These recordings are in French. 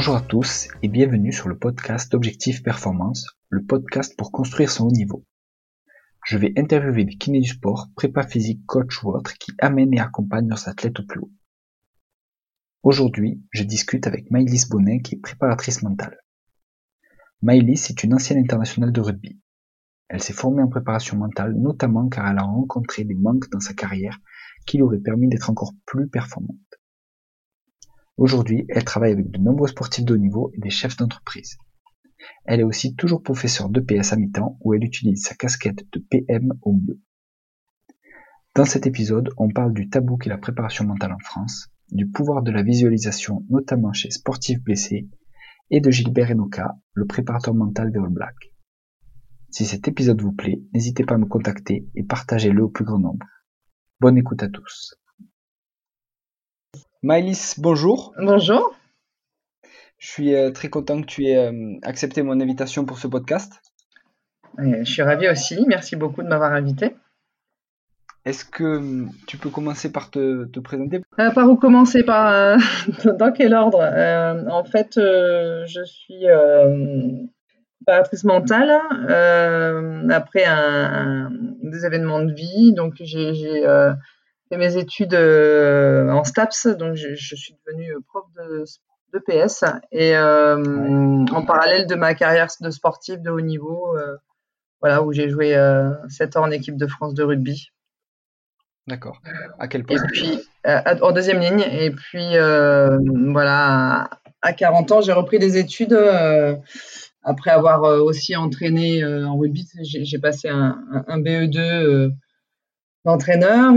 Bonjour à tous et bienvenue sur le podcast Objectif Performance, le podcast pour construire son haut niveau. Je vais interviewer des kinés du sport, prépa physique, coach ou autres qui amènent et accompagnent leurs athlètes au plus haut. Aujourd'hui, je discute avec Maëlys Bonnet qui est préparatrice mentale. Maëlys est une ancienne internationale de rugby. Elle s'est formée en préparation mentale, notamment car elle a rencontré des manques dans sa carrière qui lui auraient permis d'être encore plus performante. Aujourd'hui, elle travaille avec de nombreux sportifs de haut niveau et des chefs d'entreprise. Elle est aussi toujours professeure d'EPS à mi-temps où elle utilise sa casquette de PM au mieux. Dans cet épisode, on parle du tabou qu'est la préparation mentale en France, du pouvoir de la visualisation notamment chez sportifs blessés et de Gilbert Enoka, le préparateur mental des All Black. Si cet épisode vous plaît, n'hésitez pas à me contacter et partagez-le au plus grand nombre. Bonne écoute à tous. Maëlys, bonjour. Bonjour. Je suis très content que tu aies accepté mon invitation pour ce podcast. Je suis ravie aussi. Merci beaucoup de m'avoir invité. Est-ce que tu peux commencer par te présenter ? Par où commencer ? Dans quel ordre ? Je suis préparatrice mentale après des événements de vie. Donc, j'ai fait mes études en STAPS, donc je suis devenue prof de PS et en parallèle de ma carrière de sportive de haut niveau, où j'ai joué 7 ans en équipe de France de rugby. D'accord. À quel poste ? Et puis en deuxième ligne. Et puis à 40 ans, j'ai repris des études après avoir aussi entraîné en rugby. J'ai passé un BE2. D'entraîneur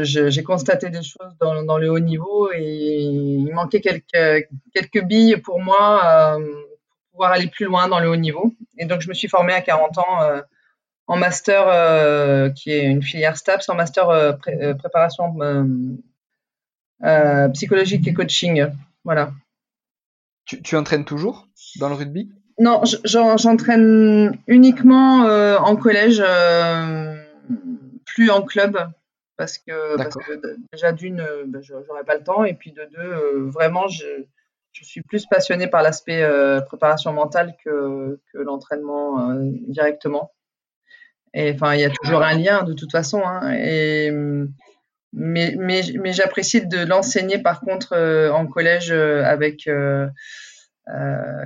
j'ai constaté des choses dans le haut niveau et il manquait quelques billes pour moi pour pouvoir aller plus loin dans le haut niveau. Et donc, je me suis formée à 40 ans en master, qui est une filière STAPS, en master préparation psychologique et coaching. Voilà. Tu entraînes toujours dans le rugby ? Non, j'entraîne uniquement en collège, plus en club, parce que déjà d'une, j'aurais pas le temps, et puis de deux, vraiment, je suis plus passionnée par l'aspect préparation mentale que l'entraînement directement. Et enfin, il y a toujours un lien de toute façon, hein, mais j'apprécie de l'enseigner par contre en collège avec.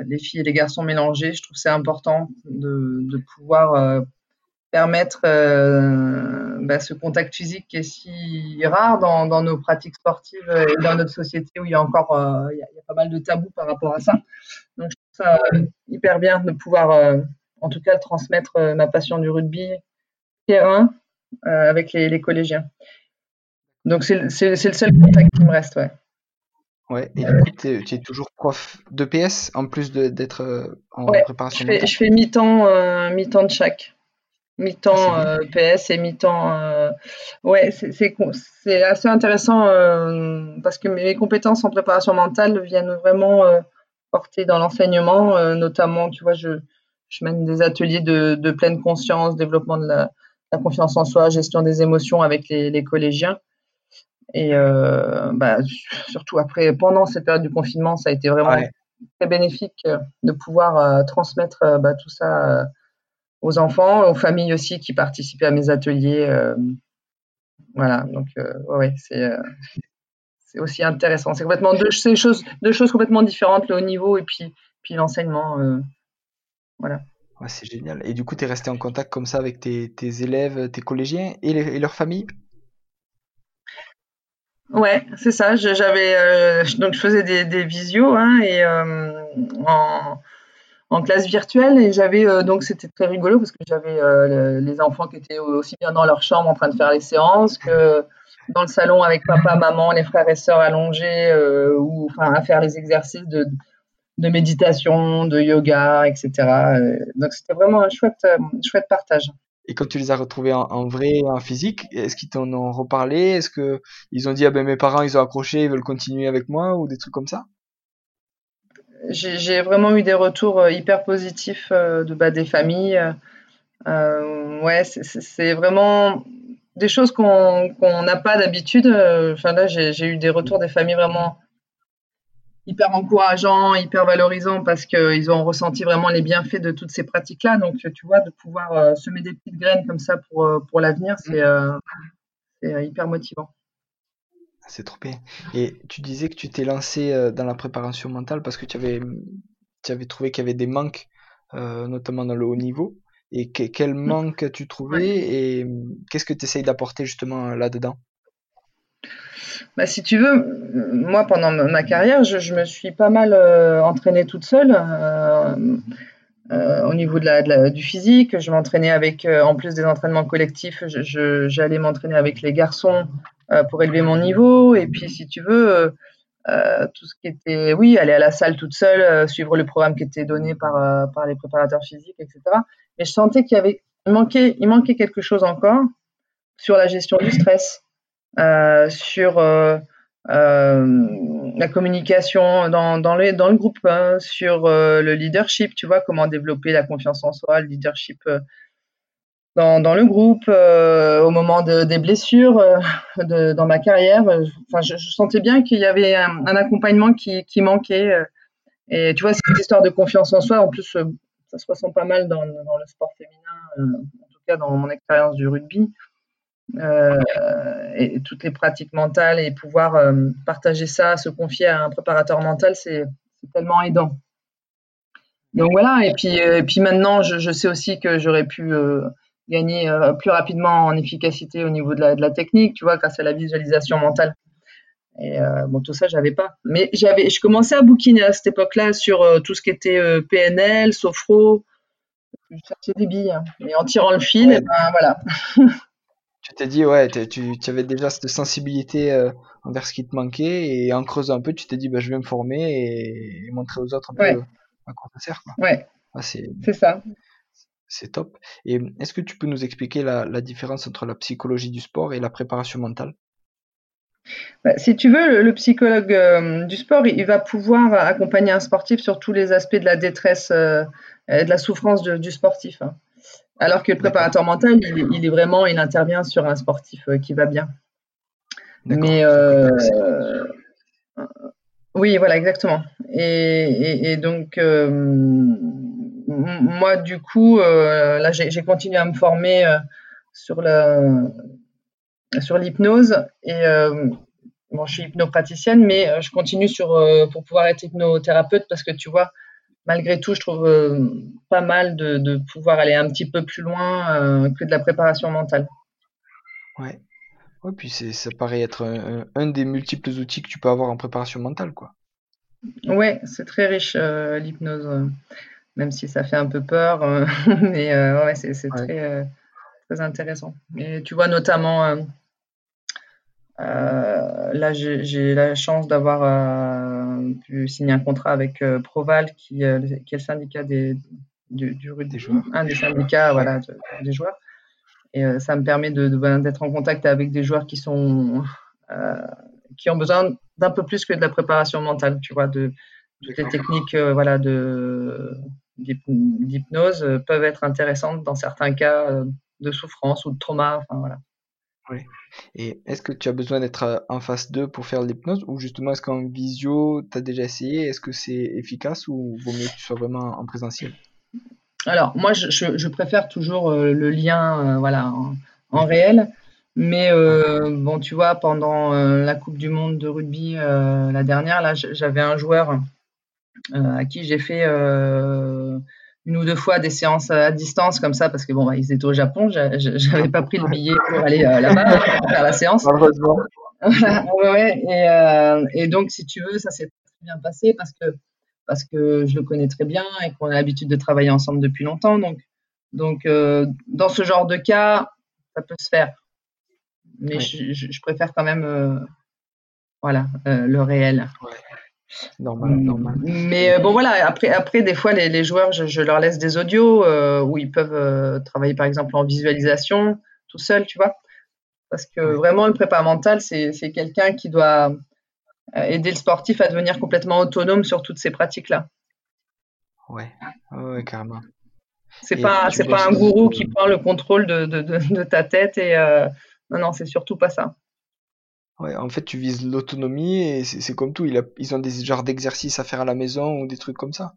Les filles et les garçons mélangés, je trouve que c'est important de pouvoir permettre ce contact physique qui est si rare dans nos pratiques sportives et dans notre société où il y a encore il y a pas mal de tabous par rapport à ça. Donc je trouve ça hyper bien de pouvoir en tout cas transmettre ma passion du rugby terrain avec les collégiens. Donc c'est le seul contact qui me reste, ouais. Ouais, et du coup, tu es toujours prof de PS en plus d'être en préparation mentale. Je fais mi-temps de chaque. Mi-temps PS et mi-temps. C'est assez intéressant parce que mes compétences en préparation mentale viennent vraiment porter dans l'enseignement. Notamment, tu vois, je mène des ateliers de pleine conscience, développement de la confiance en soi, gestion des émotions avec les collégiens. Et surtout après, pendant cette période du confinement, ça a été vraiment très bénéfique de pouvoir transmettre tout ça aux enfants, aux familles aussi qui participaient à mes ateliers. C'est aussi intéressant. C'est complètement deux choses complètement différentes, le haut niveau et puis l'enseignement. Voilà. Ouais, c'est génial. Et du coup, tu es resté en contact comme ça avec tes élèves, tes collégiens et leurs familles ? Ouais, c'est ça. Donc je faisais des visios et en classe virtuelle et j'avais donc c'était très rigolo parce que j'avais les enfants qui étaient aussi bien dans leur chambre en train de faire les séances que dans le salon avec papa, maman, les frères et sœurs allongés ou enfin à faire les exercices de méditation, de yoga, etc. Donc c'était vraiment un chouette partage. Et quand tu les as retrouvés en vrai, en physique, est-ce qu'ils t'en ont reparlé ? Est-ce qu'ils ont dit mes parents, ils ont accroché, ils veulent continuer avec moi ou des trucs comme ça ? J'ai vraiment eu des retours hyper positifs des familles. C'est vraiment des choses qu'on n'a pas d'habitude. J'ai eu des retours des familles vraiment hyper encourageant, hyper valorisant parce qu'ils ont ressenti vraiment les bienfaits de toutes ces pratiques-là. Donc, tu vois, de pouvoir semer des petites graines comme ça pour l'avenir, c'est hyper motivant. C'est trop bien. Et tu disais que tu t'es lancé dans la préparation mentale parce que tu avais trouvé qu'il y avait des manques, notamment dans le haut niveau. Et quel manque tu trouvais et qu'est-ce que tu essayes d'apporter justement là-dedans ? Bah, si tu veux, moi pendant ma carrière, je me suis pas mal entraînée toute seule au niveau du physique. Je m'entraînais avec, en plus des entraînements collectifs, j'allais m'entraîner avec les garçons pour élever mon niveau. Et puis si tu veux, tout ce qui était, oui, aller à la salle toute seule, suivre le programme qui était donné par les préparateurs physiques, etc. Mais je sentais qu'il manquait quelque chose encore sur la gestion du stress. Sur la communication dans le groupe, hein, sur le leadership, tu vois, comment développer la confiance en soi, le leadership dans le groupe, au moment des blessures dans ma carrière. Enfin, je sentais bien qu'il y avait un accompagnement qui manquait. Et tu vois, cette histoire de confiance en soi, en plus, ça se ressent pas mal dans le sport féminin, en tout cas dans mon expérience du rugby. Et toutes les pratiques mentales et pouvoir partager ça, se confier à un préparateur mental, c'est tellement aidant. Donc voilà, et puis maintenant je sais aussi que j'aurais pu gagner plus rapidement en efficacité au niveau de la technique, tu vois, grâce à la visualisation mentale. Et bon, tout ça j'avais pas, mais je commençais à bouquiner à cette époque-là sur tout ce qui était PNL, sophro. Je cherchais des billes, hein. Et en tirant le fil, et ben voilà. Tu t'es dit, ouais, tu avais déjà cette sensibilité envers ce qui te manquait, et en creusant un peu, tu t'es dit, bah, je vais me former et montrer aux autres un peu à quoi ça sert. Ouais, ah, c'est ça. C'est top. Et est-ce que tu peux nous expliquer la différence entre la psychologie du sport et la préparation mentale ? Bah, si tu veux, le psychologue du sport, il va pouvoir accompagner un sportif sur tous les aspects de la détresse et de la souffrance du sportif, hein. Alors que le préparateur mental, il intervient sur un sportif qui va bien. D'accord. Mais oui, voilà, exactement. Et donc, moi, du coup, là, j'ai continué à me former sur l'hypnose. Et bon, je suis hypnopraticienne, mais je continue pour pouvoir être hypnothérapeute parce que tu vois. Malgré tout, je trouve pas mal de pouvoir aller un petit peu plus loin que de la préparation mentale. Ouais. Ouais, puis ça paraît être un des multiples outils que tu peux avoir en préparation mentale, quoi. Ouais, c'est très riche l'hypnose, même si ça fait un peu peur, mais ouais, c'est très très intéressant. Et tu vois notamment. Là, j'ai la chance d'avoir pu signer un contrat avec Proval, qui est le syndicat du rugby, des joueurs. Un des syndicats, voilà, des joueurs. Et ça me permet d'être en contact avec des joueurs qui ont besoin d'un peu plus que de la préparation mentale, tu vois, de toutes les techniques, voilà, d'hypnose peuvent être intéressantes dans certains cas de souffrance ou de trauma, enfin voilà. Oui. Et est-ce que tu as besoin d'être en phase 2 pour faire l'hypnose ou justement est-ce qu'en visio tu as déjà essayé, est-ce que c'est efficace ou vaut mieux que tu sois vraiment en présentiel? Alors moi je préfère toujours le lien voilà, en réel, mais bon tu vois pendant la Coupe du Monde de rugby la dernière, là j'avais un joueur à qui j'ai fait une ou deux fois des séances à distance comme ça parce que bon bah, ils étaient au Japon, j'avais pas pris le billet pour aller là-bas faire la séance. Heureusement. Ouais, et donc si tu veux ça s'est très bien passé parce que je le connais très bien et qu'on a l'habitude de travailler ensemble depuis longtemps, donc dans ce genre de cas ça peut se faire, mais ouais. je préfère quand même voilà le réel. Ouais. Normal. Mais bon voilà, après des fois les joueurs je leur laisse des audios où ils peuvent travailler par exemple en visualisation tout seul, tu vois, parce que vraiment le prépa mental c'est quelqu'un qui doit aider le sportif à devenir complètement autonome sur toutes ces pratiques là. Ouais, carrément. C'est pas un gourou qui prend le contrôle de ta tête et non, c'est surtout pas ça. Ouais, en fait, tu vises l'autonomie et c'est comme tout. Ils ont des genres d'exercices à faire à la maison ou des trucs comme ça.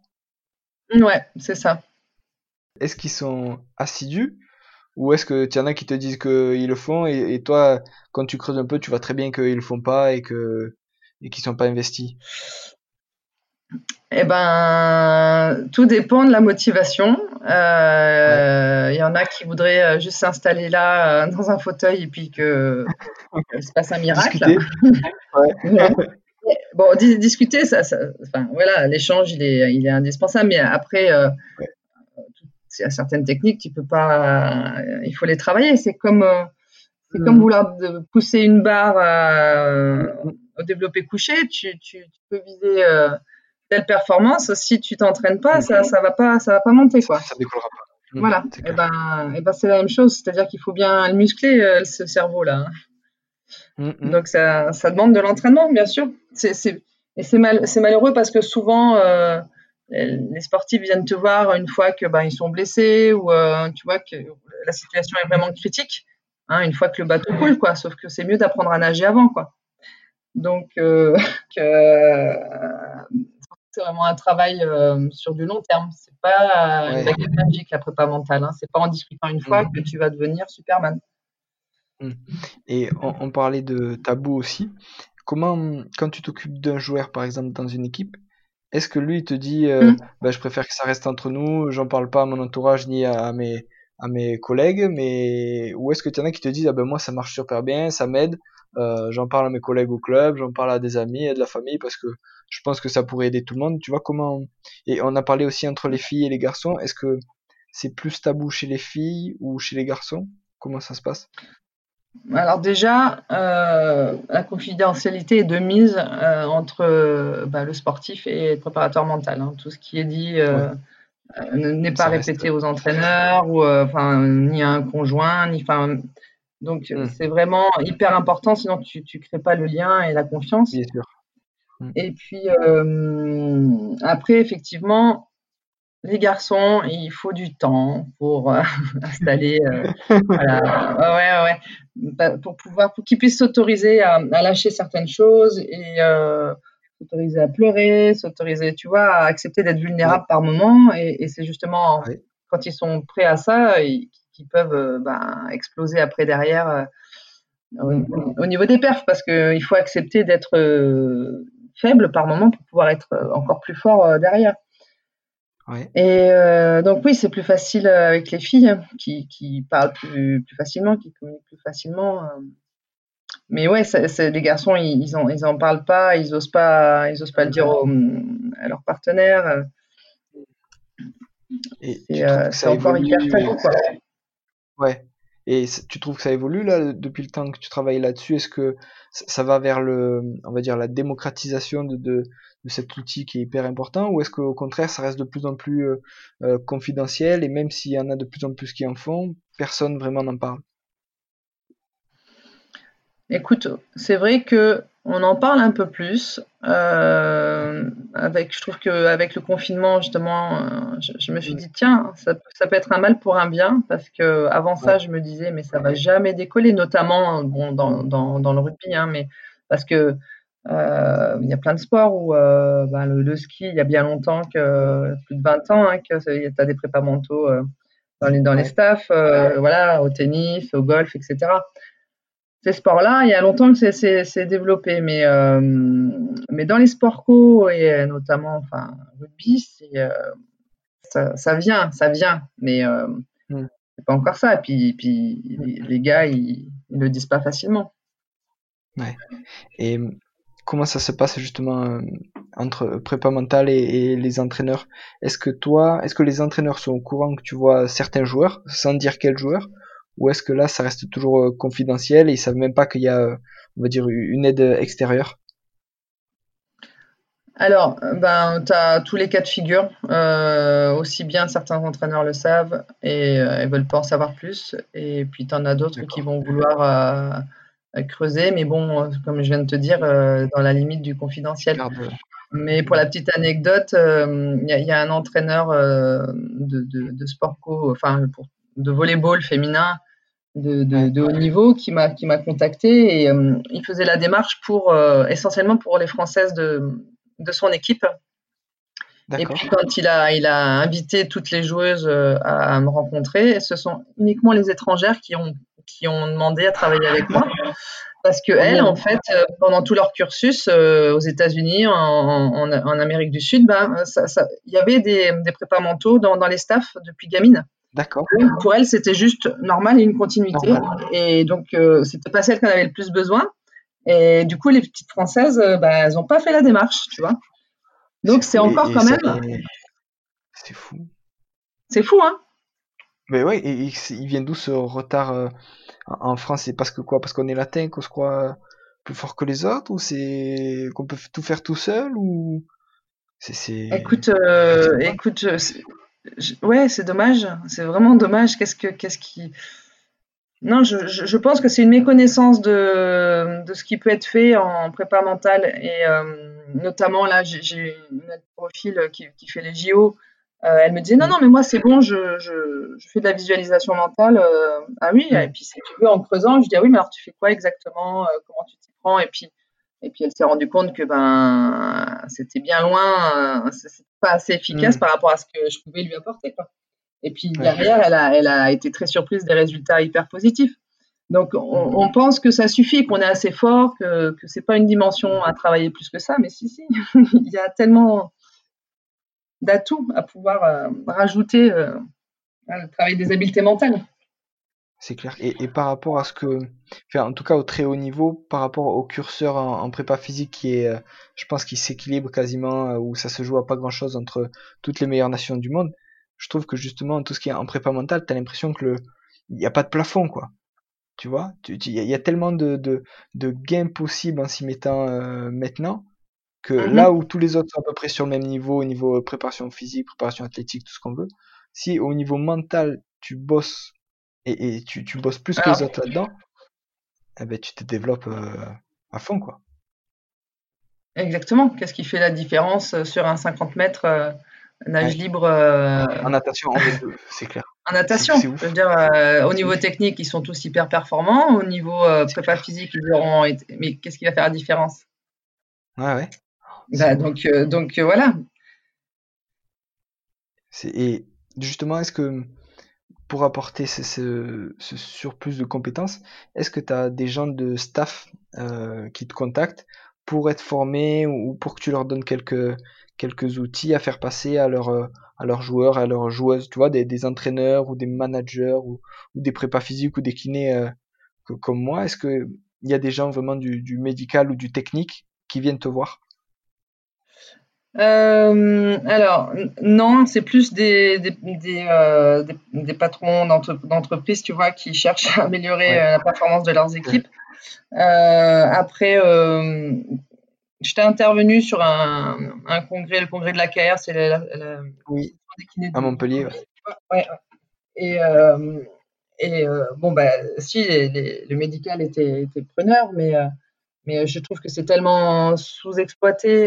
Ouais, c'est ça. Est-ce qu'ils sont assidus ou est-ce que tu en as qui te disent qu'ils le font et toi, quand tu creuses un peu, tu vois très bien qu'ils le font pas et qu'ils sont pas investis? Eh ben, tout dépend de la motivation. Il y en a qui voudraient juste s'installer là dans un fauteuil et puis que il se passe un miracle. Bon, discuter, ça, enfin voilà, l'échange il est indispensable. Mais après, il y a certaines techniques, tu peux pas, il faut les travailler. C'est comme vouloir pousser une barre au développé couché. Tu peux viser telle performance, si tu t'entraînes pas, ça va pas monter, quoi. Ça décollera pas. Voilà. Et ben c'est la même chose, c'est-à-dire qu'il faut bien le muscler, ce cerveau-là. Donc ça demande de l'entraînement, bien sûr. C'est malheureux parce que souvent les sportifs viennent te voir une fois que ils sont blessés ou tu vois que la situation est vraiment critique. Une fois que le bateau coule, quoi. Sauf que c'est mieux d'apprendre à nager avant, quoi. Donc c'est vraiment un travail sur du long terme. C'est pas une baguette magique, la prépa mentale. C'est pas en discutant une fois que tu vas devenir Superman. Et on parlait de tabou aussi. Comment, quand tu t'occupes d'un joueur, par exemple, dans une équipe, est-ce que lui, il te dit je préfère que ça reste entre nous, j'en parle pas à mon entourage ni à mes collègues, mais ou est-ce que tu en as qui te disent moi, ça marche super bien, ça m'aide, j'en parle à mes collègues au club, j'en parle à des amis, à de la famille, parce que je pense que ça pourrait aider tout le monde. Tu vois comment... Et on a parlé aussi entre les filles et les garçons. Est-ce que c'est plus tabou chez les filles ou chez les garçons? Comment ça se passe? Alors déjà, la confidentialité est de mise entre le sportif et le préparateur mental. Tout ce qui est dit n'est pas répété aux entraîneurs ou ni à un conjoint, ni... Donc c'est vraiment hyper important. Sinon tu crées pas le lien et la confiance. Bien sûr. Et puis, après, effectivement, les garçons, il faut du temps pour installer, pour qu'ils puissent s'autoriser à lâcher certaines choses et s'autoriser à pleurer, s'autoriser, tu vois, à accepter d'être vulnérable par moment. Et c'est justement quand ils sont prêts à ça qu'ils peuvent exploser après derrière au niveau des perfs, parce qu'il faut accepter d'être... faible par moment pour pouvoir être encore plus fort derrière. Oui. Et donc oui, c'est plus facile avec les filles qui parlent plus facilement, qui communiquent plus facilement. Mais ouais, les garçons, ils en parlent pas, ils osent pas le dire à leur partenaire. Et c'est encore hyper tabou, quoi. Ouais. Et tu trouves que ça évolue là depuis le temps que tu travailles là-dessus? Est-ce que ça va vers la démocratisation de cet outil qui est hyper important, ou est-ce qu'au contraire ça reste de plus en plus confidentiel et même s'il y en a de plus en plus qui en font, personne vraiment n'en parle? Écoute, c'est vrai que on en parle un peu plus. Je trouve qu'avec le confinement, justement, je me suis dit, tiens, ça peut être un mal pour un bien, parce qu'avant ça, je me disais, mais ça va jamais décoller, notamment dans le rugby, mais parce que il y a plein de sports où le ski, il y a bien longtemps, plus de 20 ans, que tu as des prépas mentaux dans les staffs, au tennis, au golf, etc. Ces sports-là, il y a longtemps que c'est développé, mais dans les sports co et notamment rugby, ça vient, mais c'est pas encore ça. Et puis les gars, ils le disent pas facilement. Ouais. Et comment ça se passe justement entre prépa mentale et les entraîneurs? Est-ce que les entraîneurs sont au courant que tu vois certains joueurs, sans dire quels joueurs? Ou est-ce que là, ça reste toujours confidentiel et ils ne savent même pas qu'il y a, on va dire, une aide extérieure? Alors, tu as tous les cas de figure. Aussi bien certains entraîneurs le savent et ils ne veulent pas en savoir plus. Et puis, tu en as d'autres qui vont vouloir creuser. Mais bon, comme je viens de te dire, dans la limite du confidentiel. Mais pour la petite anecdote, il y a un entraîneur de sport co, de volleyball féminin de haut niveau qui m'a contacté, et il faisait la démarche pour essentiellement pour les Françaises de son équipe. D'accord. Et puis quand il a invité toutes les joueuses à me rencontrer, ce sont uniquement les étrangères qui ont demandé à travailler avec moi, parce que elles, en fait, pendant tout leur cursus aux États-Unis, en Amérique du Sud, il y avait des prépas mentaux dans les staffs depuis gamine. D'accord. Pour elles, c'était juste normal et une continuité. Normal. Et donc, c'était pas celle qu'on avait le plus besoin. Et du coup, les petites Françaises, elles n'ont pas fait la démarche, tu vois. Donc, c'est encore et quand même. C'est fou. C'est fou, hein. Mais ouais, et ils viennent d'où ce retard en France? C'est parce que quoi? Parce qu'on est latin, qu'on se croit plus fort que les autres, ou c'est qu'on peut tout faire tout seul, ou c'est... Écoute. Ouais, c'est dommage. C'est vraiment dommage. Qu'est-ce qui... Non, je pense que c'est une méconnaissance de ce qui peut être fait en prépa mentale. Et notamment, là, j'ai une autre profil qui fait les JO. Elle me disait, non, mais moi, c'est bon, je fais de la visualisation mentale. Ah oui, et puis si tu veux, en creusant, je dis, ah oui, mais alors tu fais quoi exactement? Comment tu t'y prends? Et puis, elle s'est rendue compte que c'était bien loin, c'était pas assez efficace par rapport à ce que je pouvais lui apporter, quoi. Et puis derrière, elle a été très surprise des résultats hyper positifs. Donc, on pense que ça suffit, qu'on est assez fort, que c'est pas une dimension à travailler plus que ça, mais si, il y a tellement d'atouts à pouvoir rajouter le travail des habiletés mentales. C'est clair. Et par rapport à ce que... Enfin, en tout cas, au très haut niveau, par rapport au curseur en prépa physique qui est... je pense qu'il s'équilibre quasiment, où ça se joue à pas grand-chose entre toutes les meilleures nations du monde. Je trouve que justement, tout ce qui est en prépa mentale, t'as l'impression que il n'y a pas de plafond, quoi. Tu vois ? Il y a tellement de gains possibles en s'y mettant maintenant, que là où tous les autres sont à peu près sur le même niveau, au niveau préparation physique, préparation athlétique, tout ce qu'on veut, si au niveau mental, tu bosses et tu bosses plus que les autres là-dedans, eh ben, tu te développes à fond, quoi. Exactement. Qu'est-ce qui fait la différence sur un 50 mètres nage libre en natation, c'est clair. En natation, c'est je veux dire, au niveau technique, ils sont tous hyper performants. Au niveau prépa physique, ils auront été... Mais qu'est-ce qui va faire la différence? Ouais. Donc, voilà. Et justement, est-ce que... pour apporter ce surplus de compétences, est-ce que tu as des gens de staff qui te contactent pour être formés, ou pour que tu leur donnes quelques outils à faire passer à leurs joueurs, à leurs joueuses, tu vois, des entraîneurs ou des managers ou des prépas physiques ou des kinés comme moi? Est-ce qu'il y a des gens vraiment du médical ou du technique qui viennent te voir? Alors non, c'est plus des patrons d'entreprises, tu vois, qui cherchent à améliorer la performance de leurs équipes. Après, j'étais intervenue sur un congrès, le congrès de l'AKR, c'est des kinés à Montpellier. Et bon, si le médical était preneur, mais je trouve que c'est tellement sous-exploité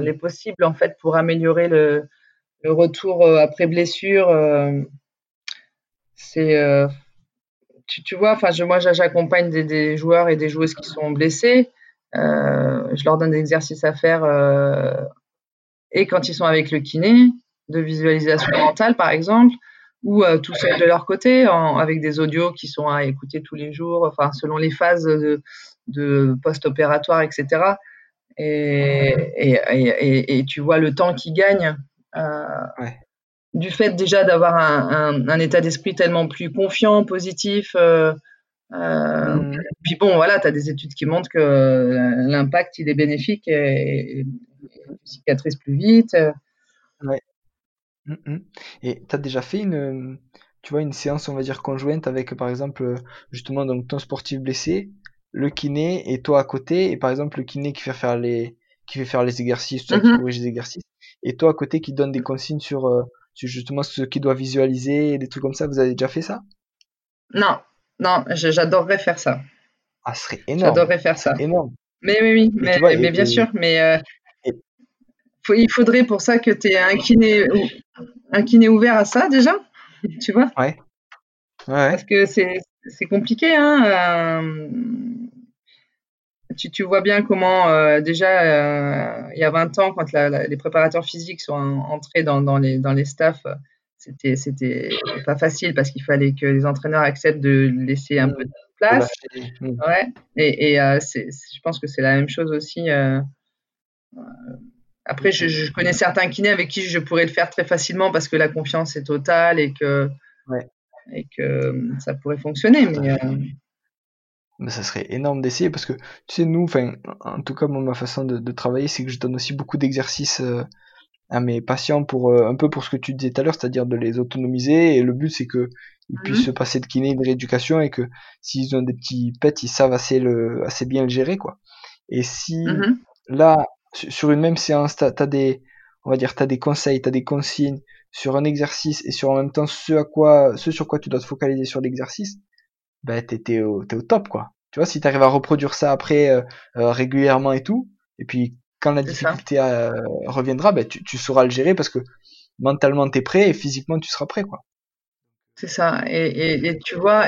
les possibles, en fait, pour améliorer le retour après blessure. Tu vois, enfin, moi j'accompagne des joueurs et des joueuses qui sont blessés. Je leur donne des exercices à faire et quand ils sont avec le kiné, de visualisation mentale par exemple, ou tout seul de leur côté, avec des audios qui sont à écouter tous les jours, enfin selon les phases de post-opératoire, etc. Et tu vois le temps qu'ils gagnent du fait déjà d'avoir un état d'esprit tellement plus confiant, positif. Puis bon, voilà, tu as des études qui montrent que l'impact, il est bénéfique et cicatrise plus vite. Ouais. Et tu as déjà fait une séance, on va dire, conjointe avec, par exemple, justement, donc, ton sportif blessé, le kiné et toi à côté, et par exemple le kiné qui fait faire les exercices, toi qui corrige les exercices, et toi à côté qui donne des consignes sur justement ce qu'il doit visualiser et des trucs comme ça? Vous avez déjà fait ça? Non, j'adorerais faire ça. Ah, ce serait énorme. J'adorerais faire ça. Énorme. Mais oui, mais bien sûr, mais il faudrait pour ça que tu aies un kiné ouvert à ça déjà, tu vois. Ouais. Parce que c'est c'est compliqué, hein. Tu vois bien comment, déjà, il y a 20 ans, quand les préparateurs physiques sont entrés dans les staffs, c'était pas facile parce qu'il fallait que les entraîneurs acceptent de laisser un peu de place. Ouais. Et je pense que c'est la même chose aussi. Après, je connais certains kinés avec qui je pourrais le faire très facilement parce que la confiance est totale et que ça pourrait fonctionner. Mais ça serait énorme d'essayer parce que, tu sais, nous, en tout cas, moi, ma façon de travailler, c'est que je donne aussi beaucoup d'exercices à mes patients un peu pour ce que tu disais tout à l'heure, c'est-à-dire de les autonomiser. Et le but, c'est qu'ils puissent se passer de kiné, de rééducation et que s'ils ont des petits pets, ils savent assez bien le gérer, quoi. Et si là, sur une même séance, t'as des conseils, t'as des consignes sur un exercice et sur en même temps ce sur quoi tu dois te focaliser sur l'exercice, ben t'es au top, quoi. Tu vois, si t'arrives à reproduire ça après régulièrement et tout, et puis quand la difficulté reviendra, ben tu sauras le gérer parce que mentalement t'es prêt et physiquement tu seras prêt, quoi. C'est ça. Et tu vois,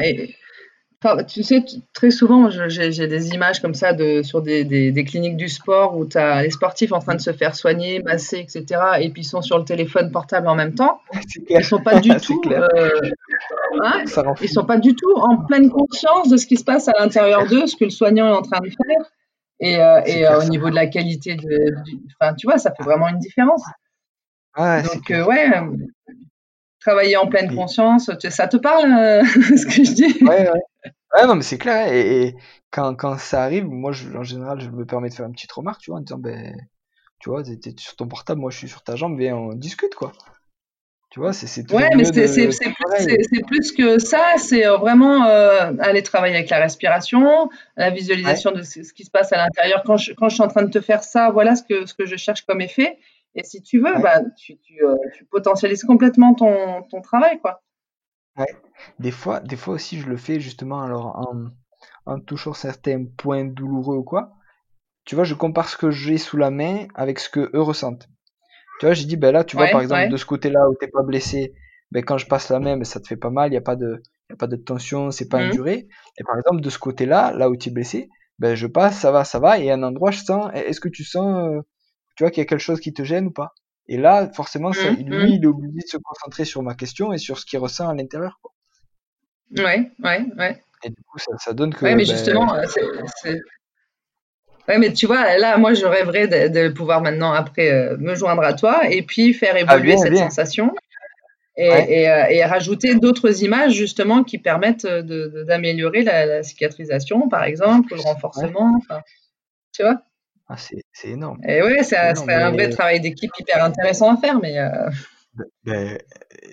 tu sais, très souvent, j'ai des images comme ça sur des cliniques du sport où tu as les sportifs en train de se faire soigner, masser, etc. Et puis ils sont sur le téléphone portable en même temps. Ils ne sont pas du tout, ils sont pas du tout en pleine conscience de ce qui se passe à l'intérieur d'eux, ce que le soignant est en train de faire. Et au niveau de la qualité, tu vois, ça fait vraiment une différence. Ah, donc, travailler en pleine conscience, ça te parle, ce que je dis ? Ouais, non, mais c'est clair. Et quand ça arrive, moi, en général, je me permets de faire une petite remarque, tu vois, en disant, tu vois, t'es sur ton portable, moi, je suis sur ta jambe, viens, on discute, quoi. Tu vois, c'est toujours mieux. Ouais, mais c'est plus que ça, c'est vraiment aller travailler avec la respiration, la visualisation de ce qui se passe à l'intérieur. Quand je suis en train de te faire ça, voilà ce que je cherche comme effet. Et si tu veux, tu potentialises complètement ton travail, quoi. Ouais. Des fois aussi, je le fais justement alors en touchant certains points douloureux ou quoi. Tu vois, je compare ce que j'ai sous la main avec ce que eux ressentent. Tu vois, j'ai dit, là, tu vois, par exemple, de ce côté-là où t'es pas blessé, quand je passe la main, ça te fait pas mal, il n'y a pas de tension, c'est pas induré. Et par exemple, de ce côté-là, là où t'es blessé, je passe, ça va, et à un endroit, je sens, est-ce que tu sens... tu vois qu'il y a quelque chose qui te gêne ou pas. Et là, forcément, il est obligé de se concentrer sur ma question et sur ce qu'il ressent à l'intérieur, quoi. Ouais. Et du coup, ça donne que... Ouais, mais justement, ouais, mais tu vois, là, moi, je rêverais de pouvoir maintenant, après, me joindre à toi et puis faire évoluer cette sensation et rajouter d'autres images, justement, qui permettent d'améliorer la cicatrisation, par exemple, ou le renforcement, tu vois. Ah, c'est énorme. Et oui, ça serait un vrai travail d'équipe hyper intéressant à faire, mais...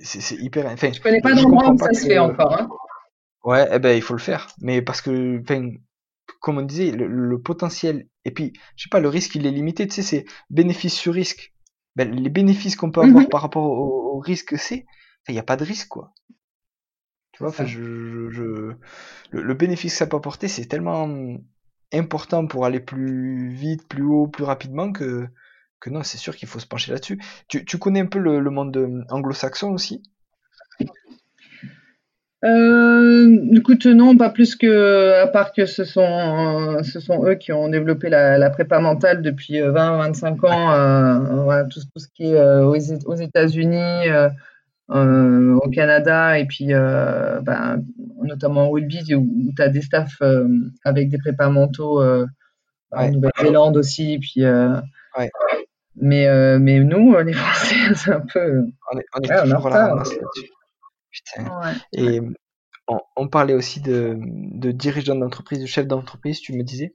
c'est hyper... Enfin, je ne connais pas d'endroit où ça se fait encore. Hein. Ouais, il faut le faire. Mais parce que, comme on disait, le potentiel... Et puis, je sais pas, le risque, il est limité. Tu sais, c'est bénéfice sur risque. Les bénéfices qu'on peut avoir par rapport au risque, il n'y a pas de risque, quoi. Tu vois, le bénéfice que ça peut apporter, c'est tellement... important pour aller plus vite, plus haut, plus rapidement que non, c'est sûr qu'il faut se pencher là-dessus. Tu connais un peu le monde anglo-saxon aussi ? Écoute, non, pas plus que, à part que ce sont eux qui ont développé la prépa mentale depuis 20-25 ans, voilà, tout ce qui est aux États-Unis, au Canada et puis notamment au rugby où tu as des staffs avec des prépas mentaux en Nouvelle-Zélande aussi puis mais nous les Français c'est un peu on est toujours à la ramasse là-dessus. Et on parlait aussi de dirigeants d'entreprise, de chefs d'entreprise, tu me disais.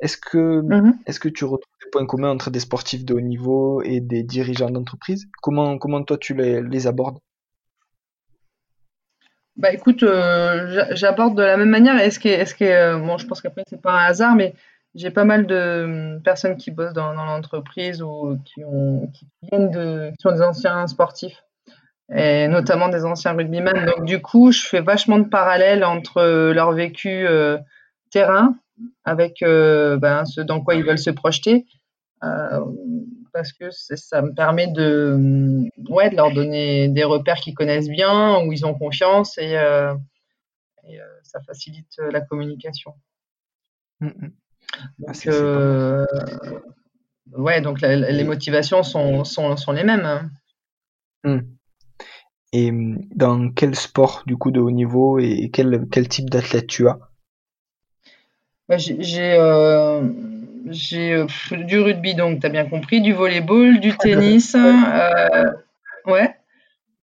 Est-ce que tu retrouves des points communs entre des sportifs de haut niveau et des dirigeants d'entreprise ? Comment toi tu les abordes ? Écoute, j'aborde de la même manière. Je pense qu'après c'est pas un hasard, mais j'ai pas mal de personnes qui bossent dans l'entreprise ou qui sont des anciens sportifs et notamment des anciens rugbymen. Donc du coup, je fais vachement de parallèles entre leur vécu terrain avec ce dans quoi ils veulent se projeter parce que ça me permet de leur donner des repères qu'ils connaissent bien où ils ont confiance et ça facilite la communication. Donc, ouais, donc les motivations sont les mêmes. Et dans quel sport du coup de haut niveau et quel type d'athlète tu as? J'ai du rugby, donc t'as bien compris, du volley-ball, du tennis,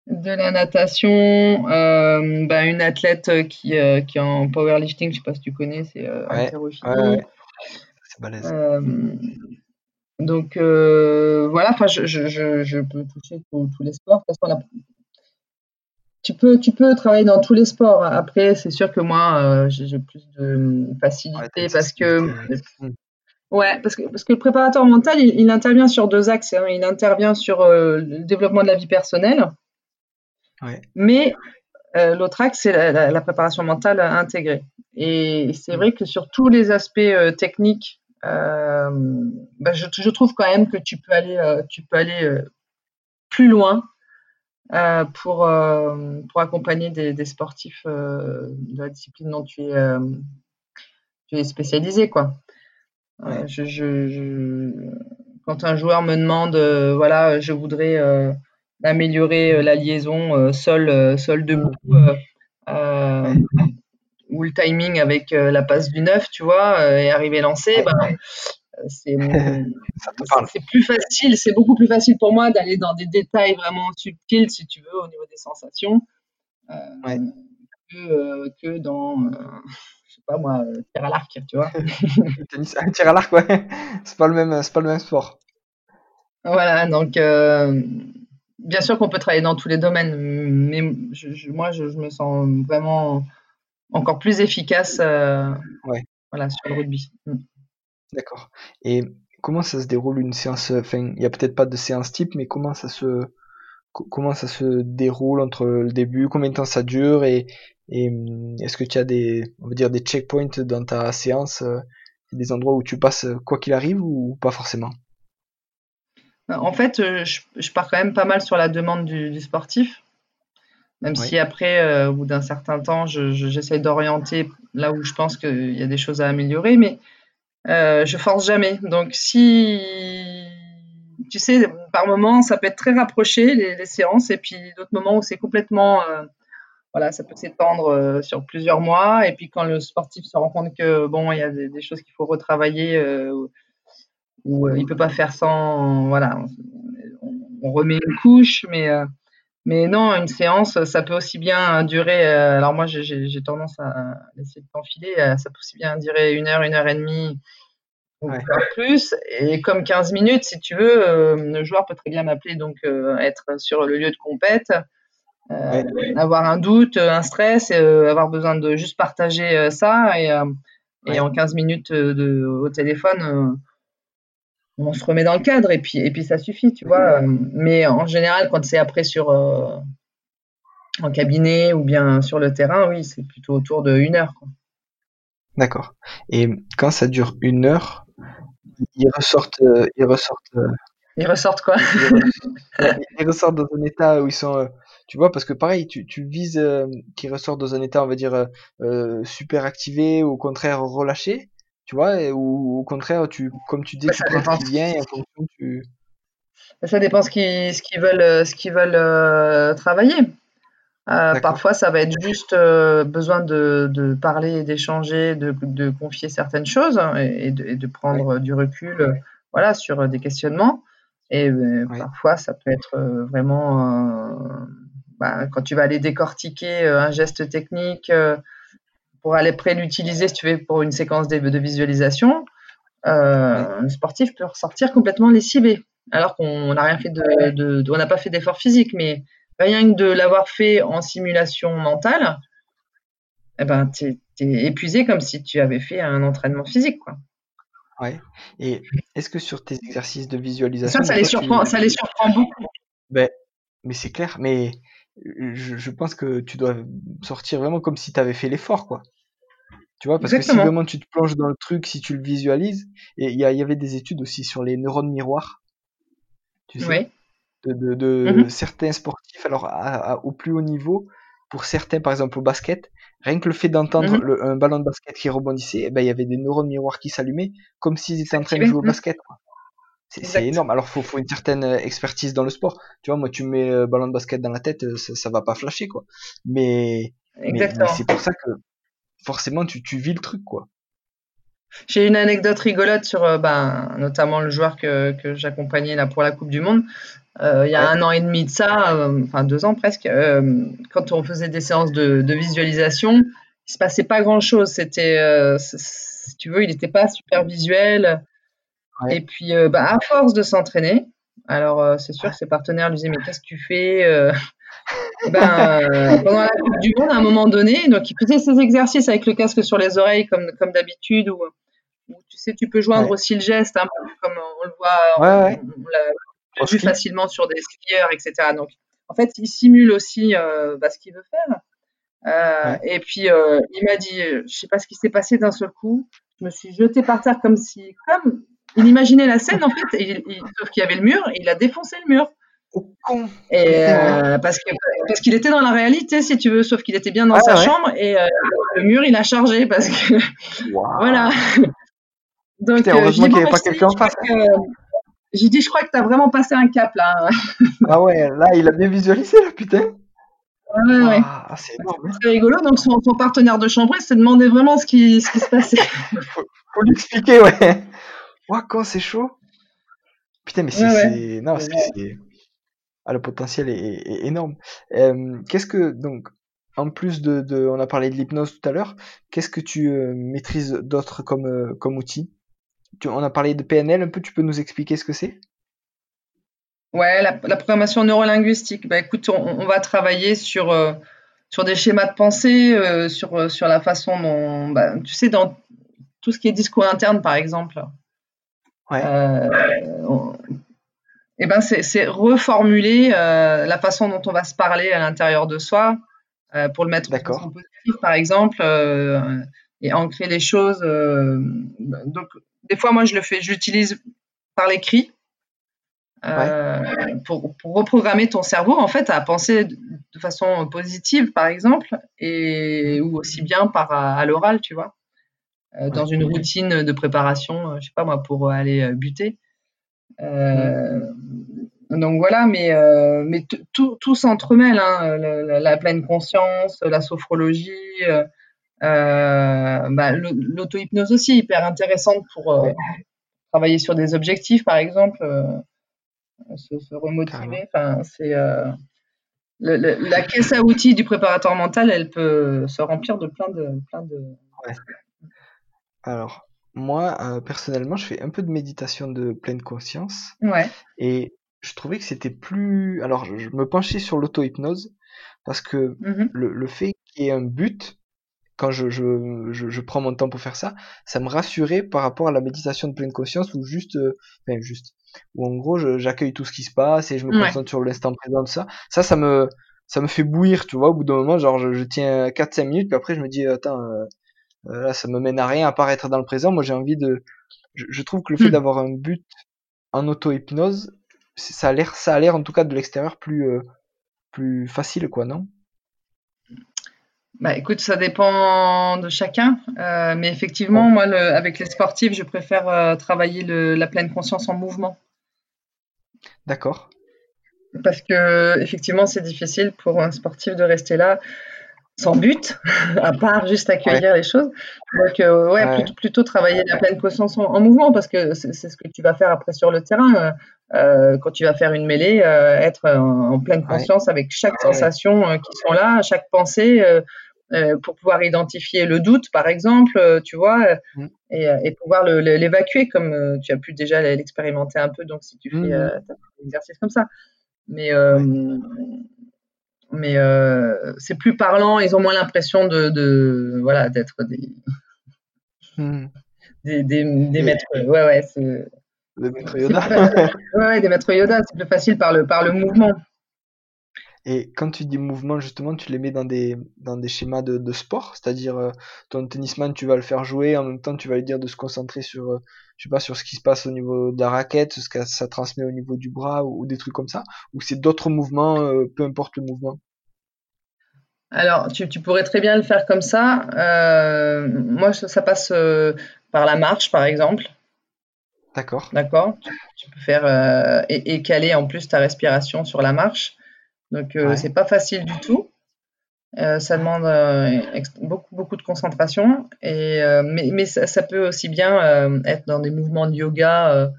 de la natation, une athlète qui est en powerlifting, je sais pas si tu connais, c'est haltérophilie. C'est balèze. Voilà, enfin je peux toucher tous les sports. Parce qu'on a... Tu peux travailler dans tous les sports. Après, c'est sûr que moi, j'ai plus de facilité parce que le préparateur mental, il intervient sur deux axes. Hein. Il intervient sur le développement de la vie personnelle, mais l'autre axe, c'est la préparation mentale intégrée. Et c'est vrai que sur tous les aspects techniques, je trouve quand même que tu peux aller plus loin. Pour accompagner des sportifs de la discipline dont tu es spécialisé, quoi. Quand un joueur me demande je voudrais améliorer la liaison sol debout ou le timing avec la passe du 9, tu vois, et arriver lancé, c'est plus facile, c'est beaucoup plus facile pour moi d'aller dans des détails vraiment subtils, si tu veux, au niveau des sensations, que dans, je sais pas moi, tir à l'arc, tu vois. Tir à l'arc, c'est pas le même sport. Voilà, donc bien sûr qu'on peut travailler dans tous les domaines, mais moi je me sens vraiment encore plus efficace sur le rugby. D'accord. Et comment ça se déroule une séance? Enfin, il y a peut-être pas de séance type, mais comment ça se déroule entre le début, combien de temps ça dure, et est-ce que tu as des checkpoints dans ta séance, des endroits où tu passes quoi qu'il arrive ou pas forcément? En fait, je pars quand même pas mal sur la demande du sportif, même si après, au bout d'un certain temps, j'essaie d'orienter là où je pense qu'il y a des choses à améliorer, mais je force jamais. Donc, si tu sais, par moments, ça peut être très rapproché les séances, et puis d'autres moments où c'est complètement, ça peut s'étendre sur plusieurs mois. Et puis quand le sportif se rend compte que il y a des choses qu'il faut retravailler ou il peut pas faire sans, on remet une couche, mais non, une séance, ça peut aussi bien durer... alors moi, j'ai tendance à laisser le temps filer. Ça peut aussi bien durer 1 heure, 1 heure et demie, ou plus. Et comme 15 minutes, si tu veux, le joueur peut très bien m'appeler, donc être sur le lieu de compète, avoir un doute, un stress, avoir besoin de juste partager ça. Et en 15 minutes au téléphone... on se remet dans le cadre et puis ça suffit, tu vois. Mais en général, quand c'est après sur en cabinet ou bien sur le terrain, c'est plutôt autour de 1 heure, quoi. D'accord. Et quand ça dure 1 heure, ils ressortent quoi? Ils ressortent dans un état où ils sont... tu vois, parce que pareil, tu vises qu'ils ressortent dans un état, on va dire, super activé ou au contraire relâché. Tu vois, ou au contraire, comme tu dis, tu prends ce qui vient et en fonction, tu... Ça dépend ce qu'ils veulent travailler. Parfois, ça va être juste besoin de parler, d'échanger, de confier certaines choses et de prendre du recul sur des questionnements. Et parfois, ça peut être vraiment... quand tu vas aller décortiquer un geste technique... pour aller l'utiliser, si tu veux, pour une séquence de visualisation, le sportif peut ressortir complètement lessibé, alors qu'on n'a rien fait on n'a pas fait d'effort physique, mais rien que de l'avoir fait en simulation mentale, t'es épuisé comme si tu avais fait un entraînement physique, quoi. Ouais. Et est-ce que sur tes exercices de visualisation, ça les surprend beaucoup. Mais c'est clair, mais je pense que tu dois sortir vraiment comme si tu avais fait l'effort, quoi. Tu vois, parce que si vraiment tu te plonges dans le truc, si tu le visualises, et il y avait des études aussi sur les neurones miroirs, tu sais, de certains sportifs, alors au plus haut niveau, pour certains, par exemple au basket, Rien que le fait d'entendre un ballon de basket qui rebondissait, eh ben, il y avait des neurones miroirs qui s'allumaient, comme s'ils étaient en train de jouer au basket. Quoi. C'est énorme. Alors, faut une certaine expertise dans le sport. Tu vois, moi, tu mets le ballon de basket dans la tête, ça va pas flasher, quoi. Mais c'est pour ça que forcément, tu vis le truc, quoi. J'ai une anecdote rigolote sur notamment le joueur que j'accompagnais là, pour la Coupe du Monde. Il y a 1 an et demi de ça, 2 ans presque, quand on faisait des séances de visualisation, il se passait pas grand-chose. C'était, si tu veux, il n'était pas super visuel. Ouais. Et puis, à force de s'entraîner, alors c'est sûr que ses partenaires lui disaient « Mais qu'est-ce que tu fais ?» pendant la Coupe du Monde, à un moment donné, donc il faisait ses exercices avec le casque sur les oreilles comme d'habitude, où tu sais, tu peux joindre aussi le geste, hein, comme on le voit, on l'a vu facilement sur des skieurs, etc. Donc, en fait, il simule aussi ce qu'il veut faire. Et puis, il m'a dit, je ne sais pas ce qui s'est passé d'un seul coup, je me suis jetée par terre comme il imaginait la scène, en fait, sauf qu'il y avait le mur, et il a défoncé le mur. Au con. Et parce qu'il était dans la réalité, si tu veux, sauf qu'il était bien dans sa chambre et le mur il a chargé parce que voilà. Donc heureusement qu'il n'y avait pas quelqu'un en face. J'ai dit, je crois que t'as vraiment passé un cap là. Ah ouais, là il a bien visualisé là, putain. Ouais. Ah, c'est énorme. C'est rigolo. Donc son partenaire de chambre il s'est demandé vraiment ce qui se passait. Faut lui expliquer, ouais. Ouah, quand c'est chaud. Putain, mais c'est non, c'est le potentiel est énorme. Qu'est-ce que, donc, en plus on a parlé de l'hypnose tout à l'heure, qu'est-ce que tu maîtrises d'autres comme outil? On a parlé de PNL un peu, tu peux nous expliquer ce que c'est? Ouais, la programmation neurolinguistique. Bah, écoute, on va travailler sur des schémas de pensée, sur la façon dont, tu sais, dans tout ce qui est discours interne, par exemple. Ouais. C'est reformuler la façon dont on va se parler à l'intérieur de soi pour le mettre en positif, par exemple, et ancrer les choses. Donc, des fois, moi, je le fais, j'utilise par l'écrit pour reprogrammer ton cerveau, en fait, à penser de façon positive, par exemple, ou aussi bien par à l'oral, tu vois, dans une routine de préparation, je sais pas moi, pour aller buter. Donc voilà, mais tout s'entremêle, hein, la pleine conscience, la sophrologie, l'auto-hypnose aussi, hyper intéressante pour travailler sur des objectifs, par exemple, se remotiver. Enfin, c'est la caisse à outils du préparateur mental, elle peut se remplir de plein de... Ouais. Alors... Moi, personnellement, je fais un peu de méditation de pleine conscience. Ouais. Et je trouvais que c'était plus... Alors, je me penchais sur l'auto-hypnose parce que le fait qu'il y ait un but, quand je prends mon temps pour faire ça, ça me rassurait par rapport à la méditation de pleine conscience où où en gros, j'accueille tout ce qui se passe et je me concentre sur l'instant présent, tout ça. Ça me fait bouillir, tu vois. Au bout d'un moment, genre, je tiens 4-5 minutes, puis après, je me dis, attends... là, ça me mène à rien, à pas être dans le présent. Moi, j'ai envie de. Je trouve que le fait d'avoir un but en auto-hypnose, ça a l'air en tout cas de l'extérieur plus facile, quoi, non? Bah, écoute, ça dépend de chacun, mais effectivement, moi, avec les sportifs, je préfère travailler la pleine conscience en mouvement. D'accord. Parce que effectivement, c'est difficile pour un sportif de rester là. Sans but, à part juste accueillir les choses. Donc, plutôt travailler la pleine conscience en mouvement, parce que c'est ce que tu vas faire après sur le terrain. Quand tu vas faire une mêlée, être en pleine conscience avec chaque sensation qui sont là, chaque pensée, pour pouvoir identifier le doute, par exemple, tu vois, et pouvoir l'évacuer, comme tu as pu déjà l'expérimenter un peu, donc si tu fais un exercice comme ça. Mais c'est plus parlant, ils ont moins l'impression d'être des maîtres. Ouais, c'est des maîtres Yoda. Des maîtres Yoda, c'est plus facile par le mouvement. Et quand tu dis mouvement, justement, tu les mets dans des schémas de sport, c'est-à-dire ton tennisman, tu vas le faire jouer, en même temps, tu vas lui dire de se concentrer sur, je sais pas, sur ce qui se passe au niveau de la raquette, ce que ça transmet au niveau du bras ou des trucs comme ça, ou c'est d'autres mouvements, peu importe le mouvement. Alors, tu pourrais très bien le faire comme ça. Moi, ça passe par la marche, par exemple. D'accord. Tu peux faire et caler en plus ta respiration sur la marche. Donc, c'est pas facile du tout. Ça demande beaucoup de concentration. Et mais ça peut aussi bien être dans des mouvements de yoga.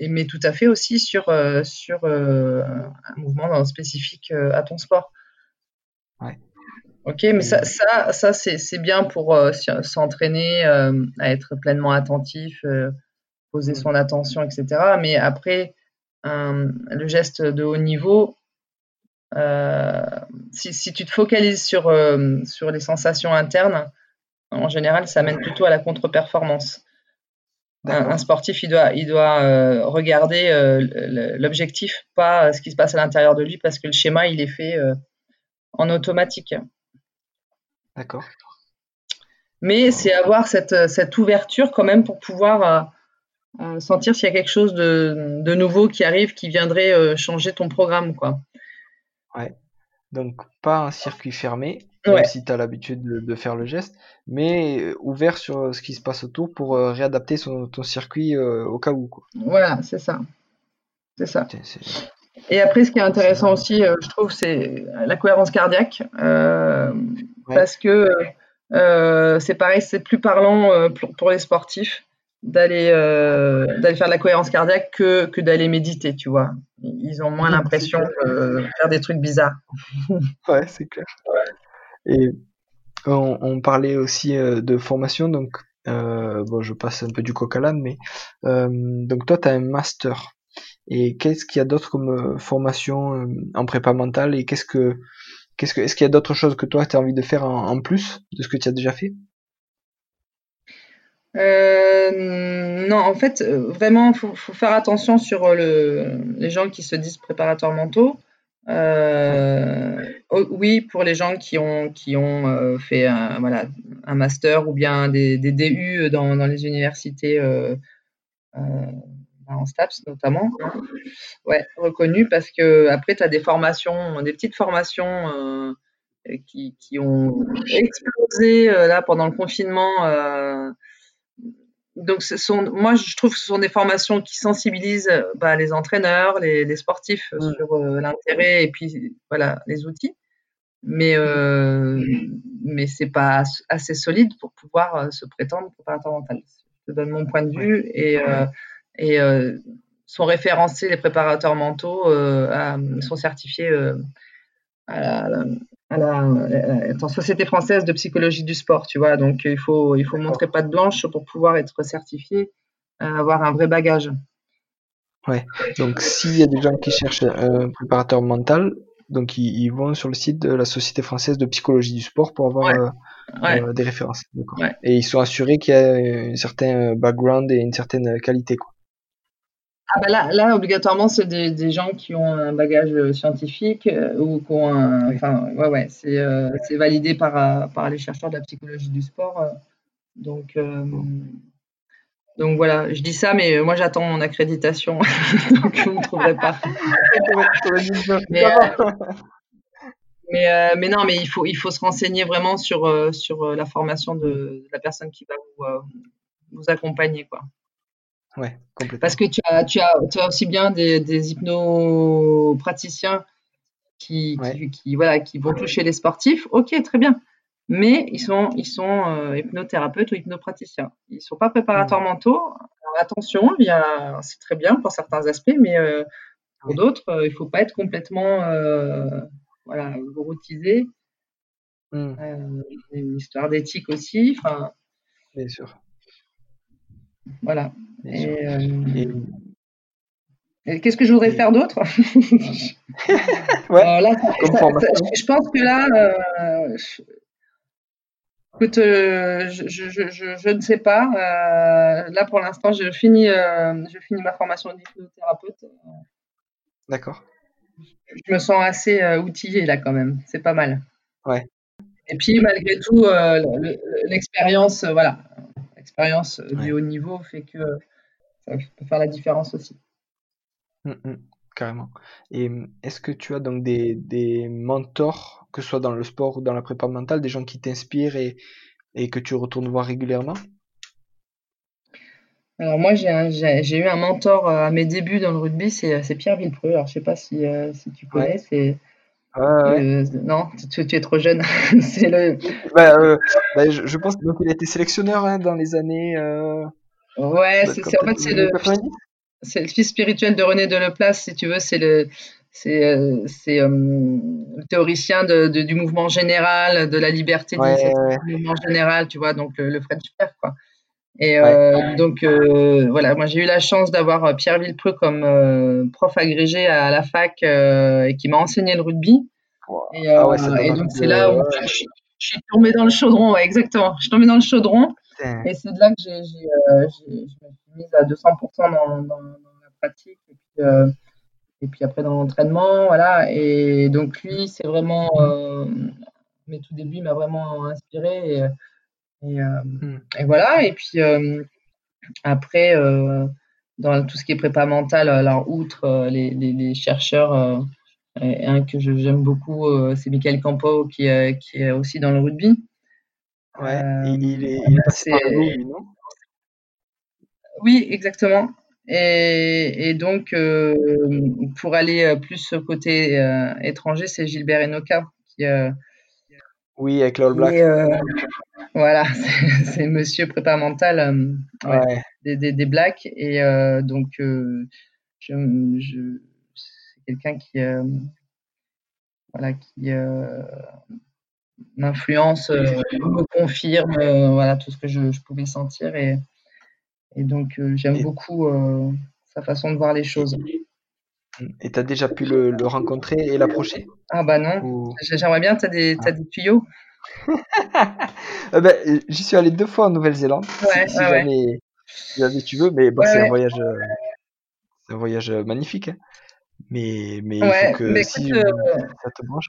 Mais tout à fait aussi sur un mouvement spécifique à ton sport. Ouais. Ok, mais ça c'est bien pour s'entraîner à être pleinement attentif, poser son attention, etc. Mais après, le geste de haut niveau, si tu te focalises sur les sensations internes, en général, ça mène plutôt à la contre-performance. Un sportif, il doit regarder l'objectif, pas ce qui se passe à l'intérieur de lui, parce que le schéma, il est fait en automatique. D'accord. Mais c'est avoir cette ouverture quand même pour pouvoir sentir s'il y a quelque chose de nouveau qui arrive, qui viendrait changer ton programme, quoi. Ouais. Donc, pas un circuit fermé, même si tu as l'habitude de faire le geste, mais ouvert sur ce qui se passe autour pour réadapter ton circuit au cas où, quoi. Voilà, c'est ça. C'est ça. Et après, ce qui est intéressant aussi, je trouve, c'est la cohérence cardiaque. Parce que c'est pareil, c'est plus parlant pour les sportifs d'aller faire de la cohérence cardiaque que d'aller méditer, tu vois. Ils ont moins l'impression de faire des trucs bizarres. Ouais, c'est clair. Ouais. Et on parlait aussi de formation, donc je passe un peu du coq à l'âne, mais donc toi, tu as un master. Et qu'est-ce qu'il y a d'autre comme formation en prépa mentale, et est-ce qu'il y a d'autres choses que toi, tu as envie de faire en plus de ce que tu as déjà fait ? Non, en fait, vraiment, faut faire attention sur les gens qui se disent préparateurs mentaux. Oui, pour les gens qui ont fait un master ou bien des DU dans les universités en STAPS notamment. Ouais, reconnu, parce que après, tu as des formations, des petites formations qui ont explosé là pendant le confinement. Donc, moi, je trouve que ce sont des formations qui sensibilisent les entraîneurs, les sportifs sur l'intérêt et puis, les outils. Mais c'est pas assez solide pour pouvoir se prétendre préparateur mental. Je te donne mon point de vue. Et sont référencés, les préparateurs mentaux, sont certifiés à la Société Française de Psychologie du Sport, tu vois. Donc, il faut montrer patte blanche pour pouvoir être certifié, avoir un vrai bagage. Ouais. Donc, s'il y a des gens qui cherchent un préparateur mental, donc ils vont sur le site de la Société Française de Psychologie du Sport pour avoir des références. D'accord. Ouais. Et ils sont assurés qu'il y a un certain background et une certaine qualité, quoi. Ah bah là, obligatoirement, c'est des gens qui ont un bagage scientifique ou qui ont un... Enfin, ouais, c'est validé par les chercheurs de la psychologie du sport. Donc voilà, je dis ça, mais moi, j'attends mon accréditation. Donc, vous ne me trouverez pas. Mais non, mais il faut se renseigner vraiment sur la formation de la personne qui va vous accompagner, quoi. Ouais, complètement. Parce que tu as aussi bien des hypnopraticiens qui vont toucher les sportifs, ok, très bien, mais ils sont hypnothérapeutes ou hypnopraticiens. Ils ne sont pas préparateurs mentaux. Alors, attention, c'est très bien pour certains aspects, mais pour d'autres, il ne faut pas être complètement routisé. Une histoire d'éthique aussi. Fin... Bien sûr. Voilà. Et qu'est-ce que je voudrais faire d'autre ? Je pense que là, écoute, je ne sais pas. Là, pour l'instant, je finis ma formation d'hypnothérapeute. D'accord. Je me sens assez outillée là quand même. C'est pas mal. Ouais. Et puis malgré tout, l'expérience, L'expérience du haut niveau fait que ça peut faire la différence aussi. Carrément. Et est-ce que tu as donc des mentors, que ce soit dans le sport ou dans la prépa mentale, des gens qui t'inspirent et que tu retournes voir régulièrement ? Alors moi, j'ai eu un mentor à mes débuts dans le rugby, c'est Pierre Villepreux. Alors je ne sais pas si tu connais, ouais. Non, tu es trop jeune. C'est le. Je pense qu'il a été sélectionneur dans les années. Ouais, c'est le fils spirituel de René Deleplasse, si tu veux. C'est le théoricien du mouvement général, de la liberté, du mouvement général, tu vois, donc le French Perf, quoi. Et voilà, moi j'ai eu la chance d'avoir Pierre Villepreux comme prof agrégé à la fac et qui m'a enseigné le rugby. Wow. Et donc c'est là où je suis tombée dans le chaudron, ouais, exactement. Je suis tombée dans le chaudron et c'est de là que je me suis mise à 200% dans la pratique et puis après dans l'entraînement, voilà. Et donc lui, c'est vraiment, mes tout débuts, il m'a vraiment inspirée. Et voilà, et puis après, dans tout ce qui est prépa mentale, alors outre les chercheurs, que j'aime beaucoup, c'est Michael Campo qui est aussi dans le rugby. Ouais, il est passé par le rugby, non ? Oui, exactement. Et donc, pour aller plus côté étranger, c'est Gilbert Enoka qui. Oui, avec l'All Black. Voilà, c'est monsieur prépa mental des Blacks. Et donc, c'est quelqu'un qui m'influence, me confirme tout ce que je pouvais sentir. Et donc, j'aime beaucoup sa façon de voir les choses. Et tu as déjà pu le rencontrer et l'approcher ? Ah bah non, j'aimerais bien, t'as des tuyaux. J'y suis allé 2 fois en Nouvelle-Zélande, si jamais tu veux, mais c'est un voyage magnifique, hein. Mais il faut que ça te branche.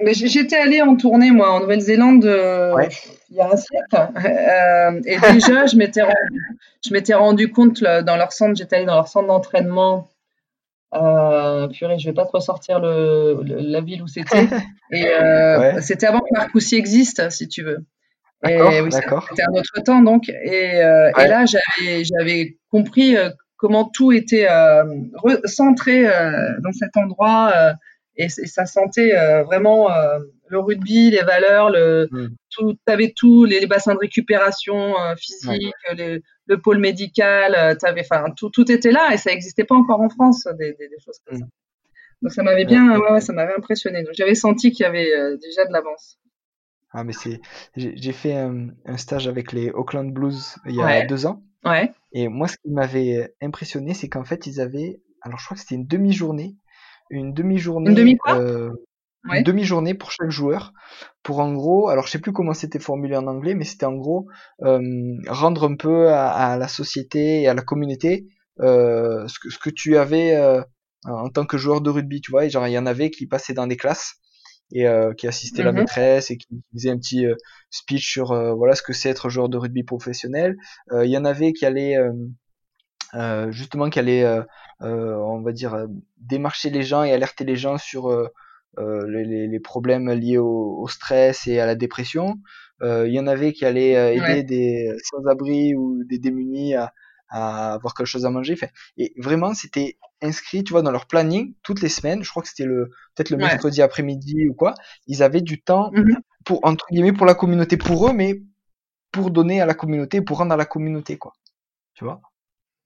Mais j'étais allée en tournée, moi, en Nouvelle-Zélande, il y a un siècle. Et déjà, je m'étais rendu compte, j'étais allée dans leur centre d'entraînement. Purée, je vais pas te ressortir la ville où c'était. Et c'était avant que Marc Coussy existe, si tu veux. D'accord. C'était un autre temps, donc. Et là, j'avais compris comment tout était centré dans cet endroit. Et ça sentait vraiment le rugby, les valeurs, t'avais tout, les bassins de récupération physique, le pôle médical, tout était là et ça n'existait pas encore en France, des choses comme ça. Donc ça m'avait ça m'avait impressionné. Donc j'avais senti qu'il y avait déjà de l'avance. Ah mais j'ai fait un stage avec les Auckland Blues il y a 2 ans. Ouais. Et moi ce qui m'avait impressionné, c'est qu'en fait ils avaient, alors je crois que c'était une demi-journée pour chaque joueur, pour en gros, alors je sais plus comment c'était formulé en anglais, mais c'était en gros rendre un peu à la société et à la communauté ce que tu avais en tant que joueur de rugby, tu vois. Et genre il y en avait qui passaient dans des classes et qui assistaient la maîtresse et qui faisaient un petit speech sur ce que c'est être joueur de rugby professionnel. Il y en avait qui allaient démarcher les gens et alerter les gens sur les problèmes liés au stress et à la dépression. Il y en avait qui allaient aider des sans-abri ou des démunis à avoir quelque chose à manger. Enfin, et vraiment, c'était inscrit, tu vois, dans leur planning toutes les semaines. Je crois que c'était peut-être le mercredi après-midi ou quoi. Ils avaient du temps pour, entre guillemets, pour la communauté, pour eux, mais pour donner à la communauté, pour rendre à la communauté, quoi. Tu vois?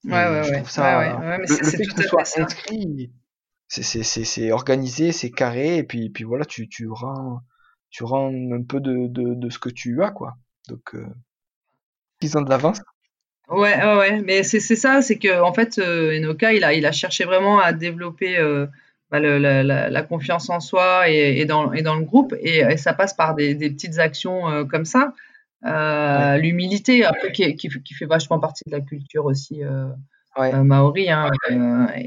Mais le fait que ce soit inscrit, c'est organisé, c'est carré, et puis voilà, tu rends un peu de ce que tu as, quoi. Donc, ils ont de l'avance. Ouais, mais c'est ça, c'est que en fait, Enoka, il a cherché vraiment à développer la confiance en soi et dans le groupe, et ça passe par des petites actions comme ça. L'humilité après qui fait vachement partie de la culture aussi maori, hein,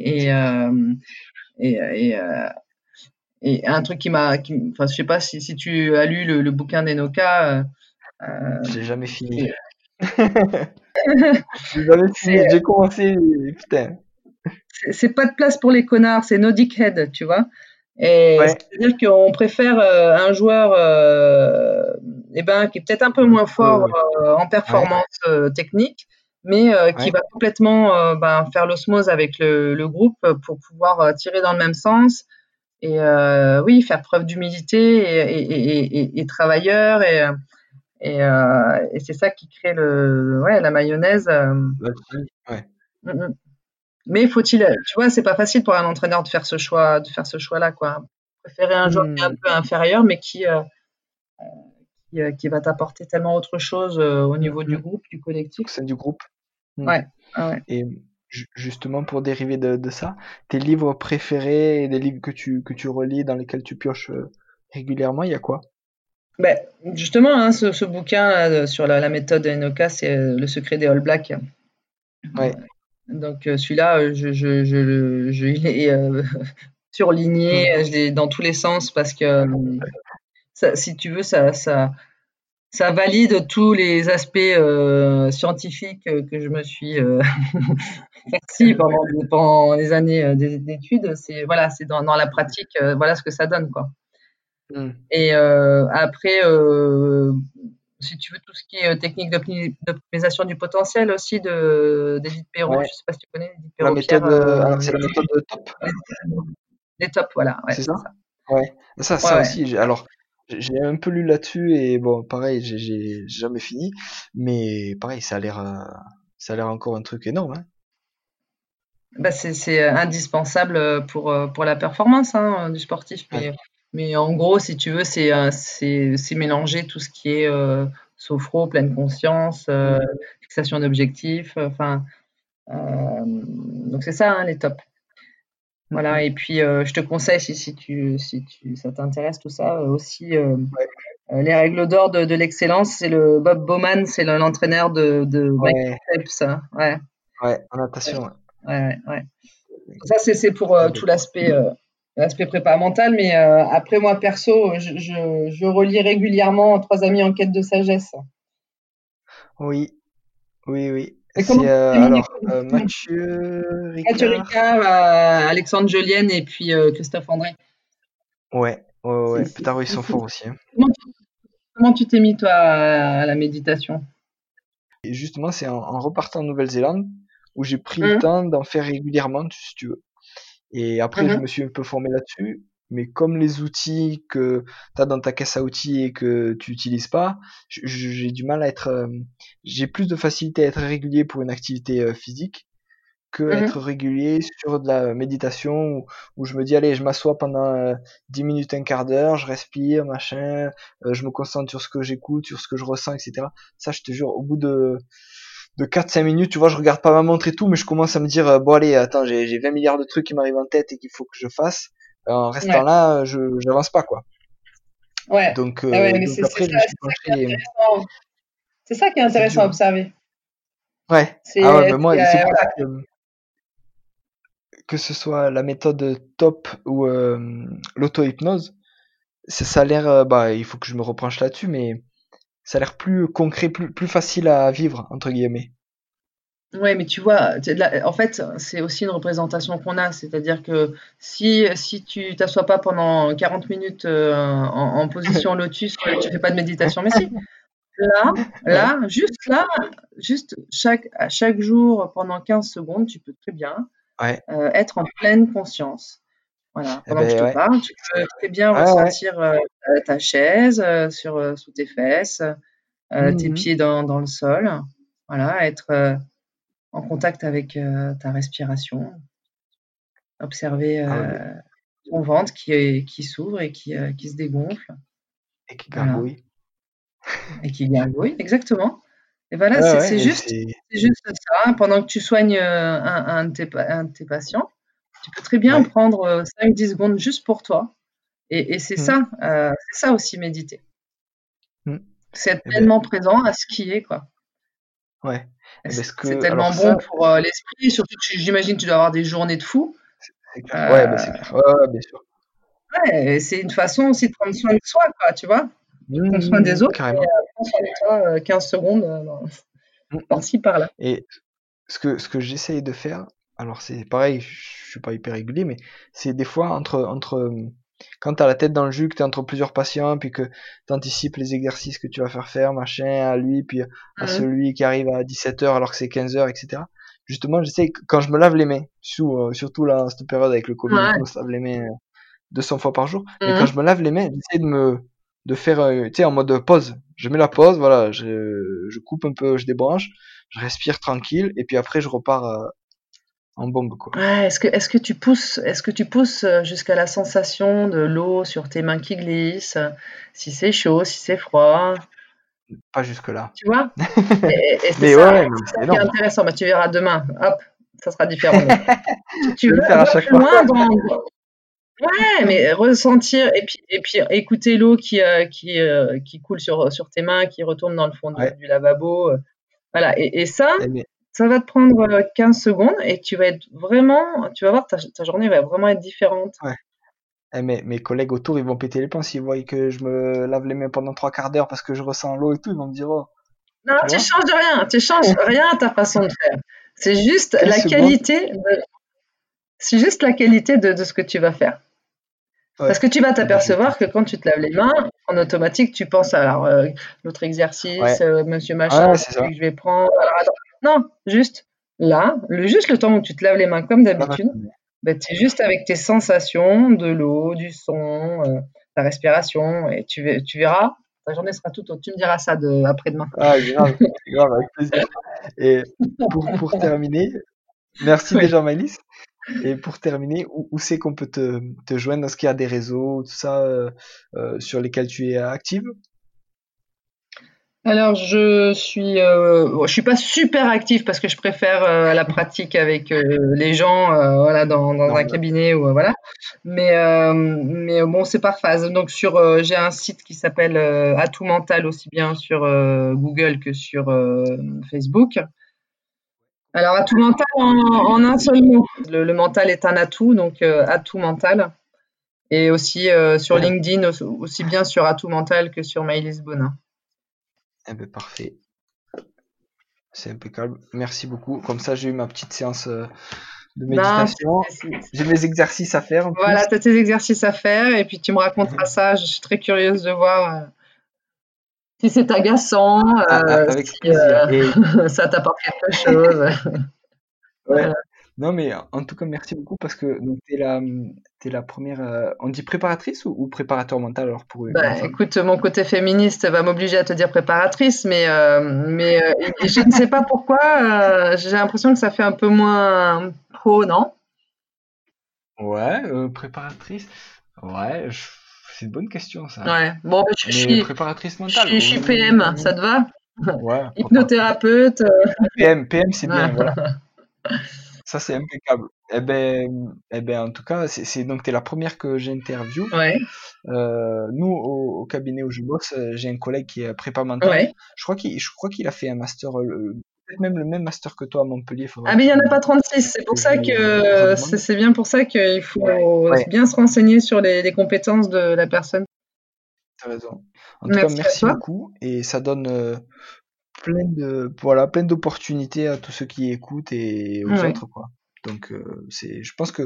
et un truc enfin je sais pas si tu as lu le bouquin d'Enoka. J'ai jamais fini. J'ai commencé, putain. c'est pas de place pour les connards, c'est no dickhead, tu vois. Et ouais. C'est-à-dire qu'on préfère un joueur qui est peut-être un peu moins fort en performance technique, mais qui va complètement faire l'osmose avec le groupe pour pouvoir tirer dans le même sens et faire preuve d'humilité et travailleur et c'est ça qui crée la mayonnaise. Ouais. Mm-hmm. Mais faut-il, tu vois, c'est pas facile pour un entraîneur de faire ce choix-là, quoi. Préférer un joueur qui est un peu inférieur, mais qui va t'apporter tellement autre chose au niveau du groupe, du collectif. C'est du groupe. Ouais. Ouais. Et justement, pour dériver de ça, tes livres préférés, les livres que tu relis, dans lesquels tu pioches régulièrement, il y a quoi ? Ben, justement, ce bouquin sur la méthode Enoka, c'est Le secret des All Black. Ouais. Donc celui-là, je l'ai surligné, je l'ai dans tous les sens parce que ça, si tu veux, ça valide tous les aspects scientifiques que je me suis farci pendant les années d'études. C'est dans la pratique, voilà ce que ça donne, quoi. Et après. Si tu veux, tout ce qui est technique d'optimisation du potentiel aussi de David Perrot, je ne sais pas si tu connais David Perrot. C'est la méthode de top. Les top, voilà. Ouais, c'est ça. Ouais. Ça aussi. J'ai un peu lu là-dessus et bon, pareil, j'ai jamais fini, mais pareil, ça a l'air encore un truc énorme. Hein. Bah, c'est indispensable pour la performance du sportif. Mais en gros, si tu veux, c'est mélanger tout ce qui est sophro, pleine conscience, fixation d'objectifs. Donc c'est ça, les tops. Voilà. Et puis je te conseille, si ça t'intéresse tout ça aussi, les règles d'or de l'excellence. C'est le Bob Bowman, c'est l'entraîneur de Mike Phelps. Ouais. Ouais. En natation. Ouais. Ça c'est pour tout l'aspect. L'aspect prépa mental, mais après moi perso, je relis régulièrement 3 amis en quête de sagesse. Oui. C'est Mathieu Ricard, Alexandre Jolien et puis Christophe André. Ouais. Putain, ils sont forts aussi. Hein. Comment tu t'es mis toi à la méditation ? Et justement, c'est en repartant en Nouvelle-Zélande où j'ai pris le temps d'en faire régulièrement, si tu veux. Et après, je me suis un peu formé là-dessus. Mais comme les outils que tu as dans ta caisse à outils et que tu n'utilises pas, j'ai du mal à être... j'ai plus de facilité à être régulier pour une activité physique que être régulier sur de la méditation où je me dis, allez, je m'assois pendant 10 minutes, un quart d'heure, je respire, machin, je me concentre sur ce que j'écoute, sur ce que je ressens, etc. Ça, je te jure, au bout de 4-5 minutes, tu vois, je regarde pas ma montre et tout, mais je commence à me dire, bon allez, attends, j'ai 20 milliards de trucs qui m'arrivent en tête et qu'il faut que je fasse. En restant là, j'avance pas, quoi. Ouais. Donc, après, je me suis penché. C'est ça qui est intéressant à observer. Ouais. C'est pour ça que ce soit la méthode top ou l'auto-hypnose, ça a l'air, il faut que je me repenche là-dessus, mais... ça a l'air plus concret, plus facile à vivre, entre guillemets. Oui, mais tu vois, en fait, c'est aussi une représentation qu'on a. C'est-à-dire que si tu t'assois pas pendant 40 minutes en position lotus, tu fais pas de méditation. Mais si, juste à chaque jour, pendant 15 secondes, tu peux très bien être en pleine conscience. Voilà, pendant que je te parle, tu peux très bien ressentir ta chaise sous tes fesses, tes pieds dans le sol. Voilà, être en contact avec ta respiration, observer ton ventre qui s'ouvre et qui se dégonfle. Et qui gargouille. Et qui gargouille, exactement. Et voilà, c'est juste ça. Pendant que tu soignes un de tes patients, tu peux très bien prendre 5-10 secondes juste pour toi. Et c'est ça aussi, méditer. C'est être tellement présent à ce qui est, quoi. Ouais. C'est tellement bon pour l'esprit. Surtout que j'imagine que tu dois avoir des journées de fou. C'est clair. C'est clair. Ouais, bien sûr. Ouais, c'est une façon aussi de prendre soin de soi, quoi, tu vois. Prendre soin des autres. Carrément. Et prendre soin de toi 15 secondes par-ci, par-là. Et ce que j'essaye de faire, alors c'est pareil, je suis pas hyper régulier, mais c'est des fois entre quand t'as la tête dans le jus, que t'es entre plusieurs patients, puis que t'anticipes les exercices que tu vas faire, machin, à lui, puis à celui qui arrive à 17h alors que c'est 15h, etc. Justement, j'essaie, quand je me lave les mains, surtout là, cette période avec le Covid, on se lave les mains 200 fois par jour, mais quand je me lave les mains, j'essaie de faire, tu sais, en mode pause. Je mets la pause, voilà, je coupe un peu, je débranche, je respire tranquille, et puis après, je repars en bombe, quoi. Ouais, est-ce que tu pousses jusqu'à la sensation de l'eau sur tes mains qui glissent, si c'est chaud, si c'est froid? Pas jusque là. Tu vois? Et c'est ça, ouais, c'est ça qui est intéressant. Bah, tu verras demain. Hop, ça sera différent. tu veux faire à chaque fois. Ouais, mais ressentir et puis écouter l'eau qui coule sur tes mains, qui retourne dans le fond du lavabo. Voilà. Et ça, ça va te prendre 15 secondes et tu vas être vraiment, tu vas voir, ta journée va vraiment être différente. Ouais. Eh, mes collègues autour, ils vont péter les plombs s'ils voient que je me lave les mains pendant 3 quarts d'heure parce que je ressens l'eau et tout, ils vont me dire oh. Non, tu changes rien à ta façon de faire. C'est juste la qualité de ce que tu vas faire. Ouais. Parce que tu vas t'apercevoir que quand tu te laves les mains, en automatique, tu penses alors notre exercice, monsieur machin, que je vais prendre. Alors, attends. Non, juste là, juste le temps où tu te laves les mains comme d'habitude. Ah, bah, tu es juste avec tes sensations de l'eau, du son, ta respiration, et tu verras, ta journée sera toute autre. Tu me diras ça après-demain. Ah, grave, avec plaisir. Et pour terminer, merci déjà Maëlys. Et pour terminer, où c'est qu'on peut te joindre? Est-ce qu'il y a des réseaux, tout ça, sur lesquels tu es active? Alors, je suis pas super active parce que je préfère la pratique avec les gens, voilà, dans un cabinet ou voilà. Mais bon, c'est par phase. Donc j'ai un site qui s'appelle Atout Mental, aussi bien sur Google que sur Facebook. Alors Atout Mental en un seul mot. Le mental est un atout, donc Atout Mental. Et aussi sur LinkedIn, aussi bien sur Atout Mental que sur Maëlys Bonnet. Eh ben parfait, c'est impeccable, merci beaucoup, comme ça j'ai eu ma petite séance de méditation, j'ai mes exercices à faire. Voilà, tu as tes exercices à faire et puis tu me raconteras ça, je suis très curieuse de voir si c'est agaçant, ça t'apporte quelque chose. Voilà. Non mais en tout cas merci beaucoup parce que tu es la première, on dit préparatrice ou préparateur mental alors pour écoute, mon côté féministe va m'obliger à te dire préparatrice, mais je ne sais pas pourquoi, j'ai l'impression que ça fait un peu moins pro, non? Ouais, préparatrice, ouais, c'est une bonne question ça. Ouais, bon, préparatrice mentale. Je suis PM, ça te va? Ouais. Hypnothérapeute. PM c'est bien, voilà. Ça, c'est impeccable. En tout cas, c'est donc t'es la première que j'interviewe. Ouais. Nous, au cabinet où je bosse, j'ai un collègue qui est prépa mental. Ouais. Je crois qu'il a fait un master, peut-être même le même master que toi à Montpellier. Ah, mais il n'y en a pas 36. C'est pour ça que c'est bien pour ça qu'il faut bien se renseigner sur les compétences de la personne. T'as raison. En tout cas, merci beaucoup. Et ça donne. Plein d'opportunités à tous ceux qui écoutent et aux autres quoi. Donc je pense que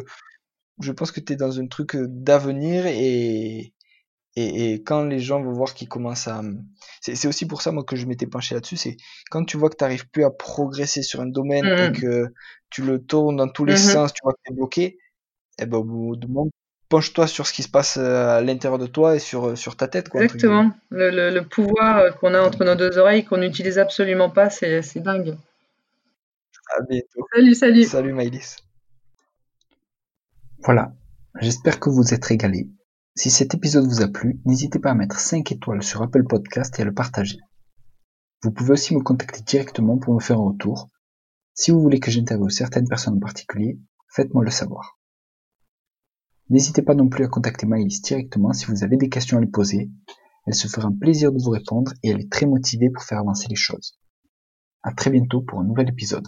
tu es dans un truc d'avenir et quand les gens vont voir qu'ils commencent à c'est aussi pour ça moi que je m'étais penché là-dessus, c'est quand tu vois que tu n'arrives plus à progresser sur un domaine et que tu le tournes dans tous les sens, tu vois que tu es bloqué, et ben au bout du moment penche-toi sur ce qui se passe à l'intérieur de toi et sur ta tête. Quoi, exactement. Le pouvoir qu'on a entre nos deux oreilles, qu'on n'utilise absolument pas, c'est dingue. À bientôt. Salut. Salut Maëlys. Voilà, j'espère que vous êtes régalés. Si cet épisode vous a plu, n'hésitez pas à mettre 5 étoiles sur Apple Podcast et à le partager. Vous pouvez aussi me contacter directement pour me faire un retour. Si vous voulez que j'interviewe certaines personnes en particulier, faites-moi le savoir. N'hésitez pas non plus à contacter Maëlys directement si vous avez des questions à lui poser. Elle se fera un plaisir de vous répondre et elle est très motivée pour faire avancer les choses. À très bientôt pour un nouvel épisode.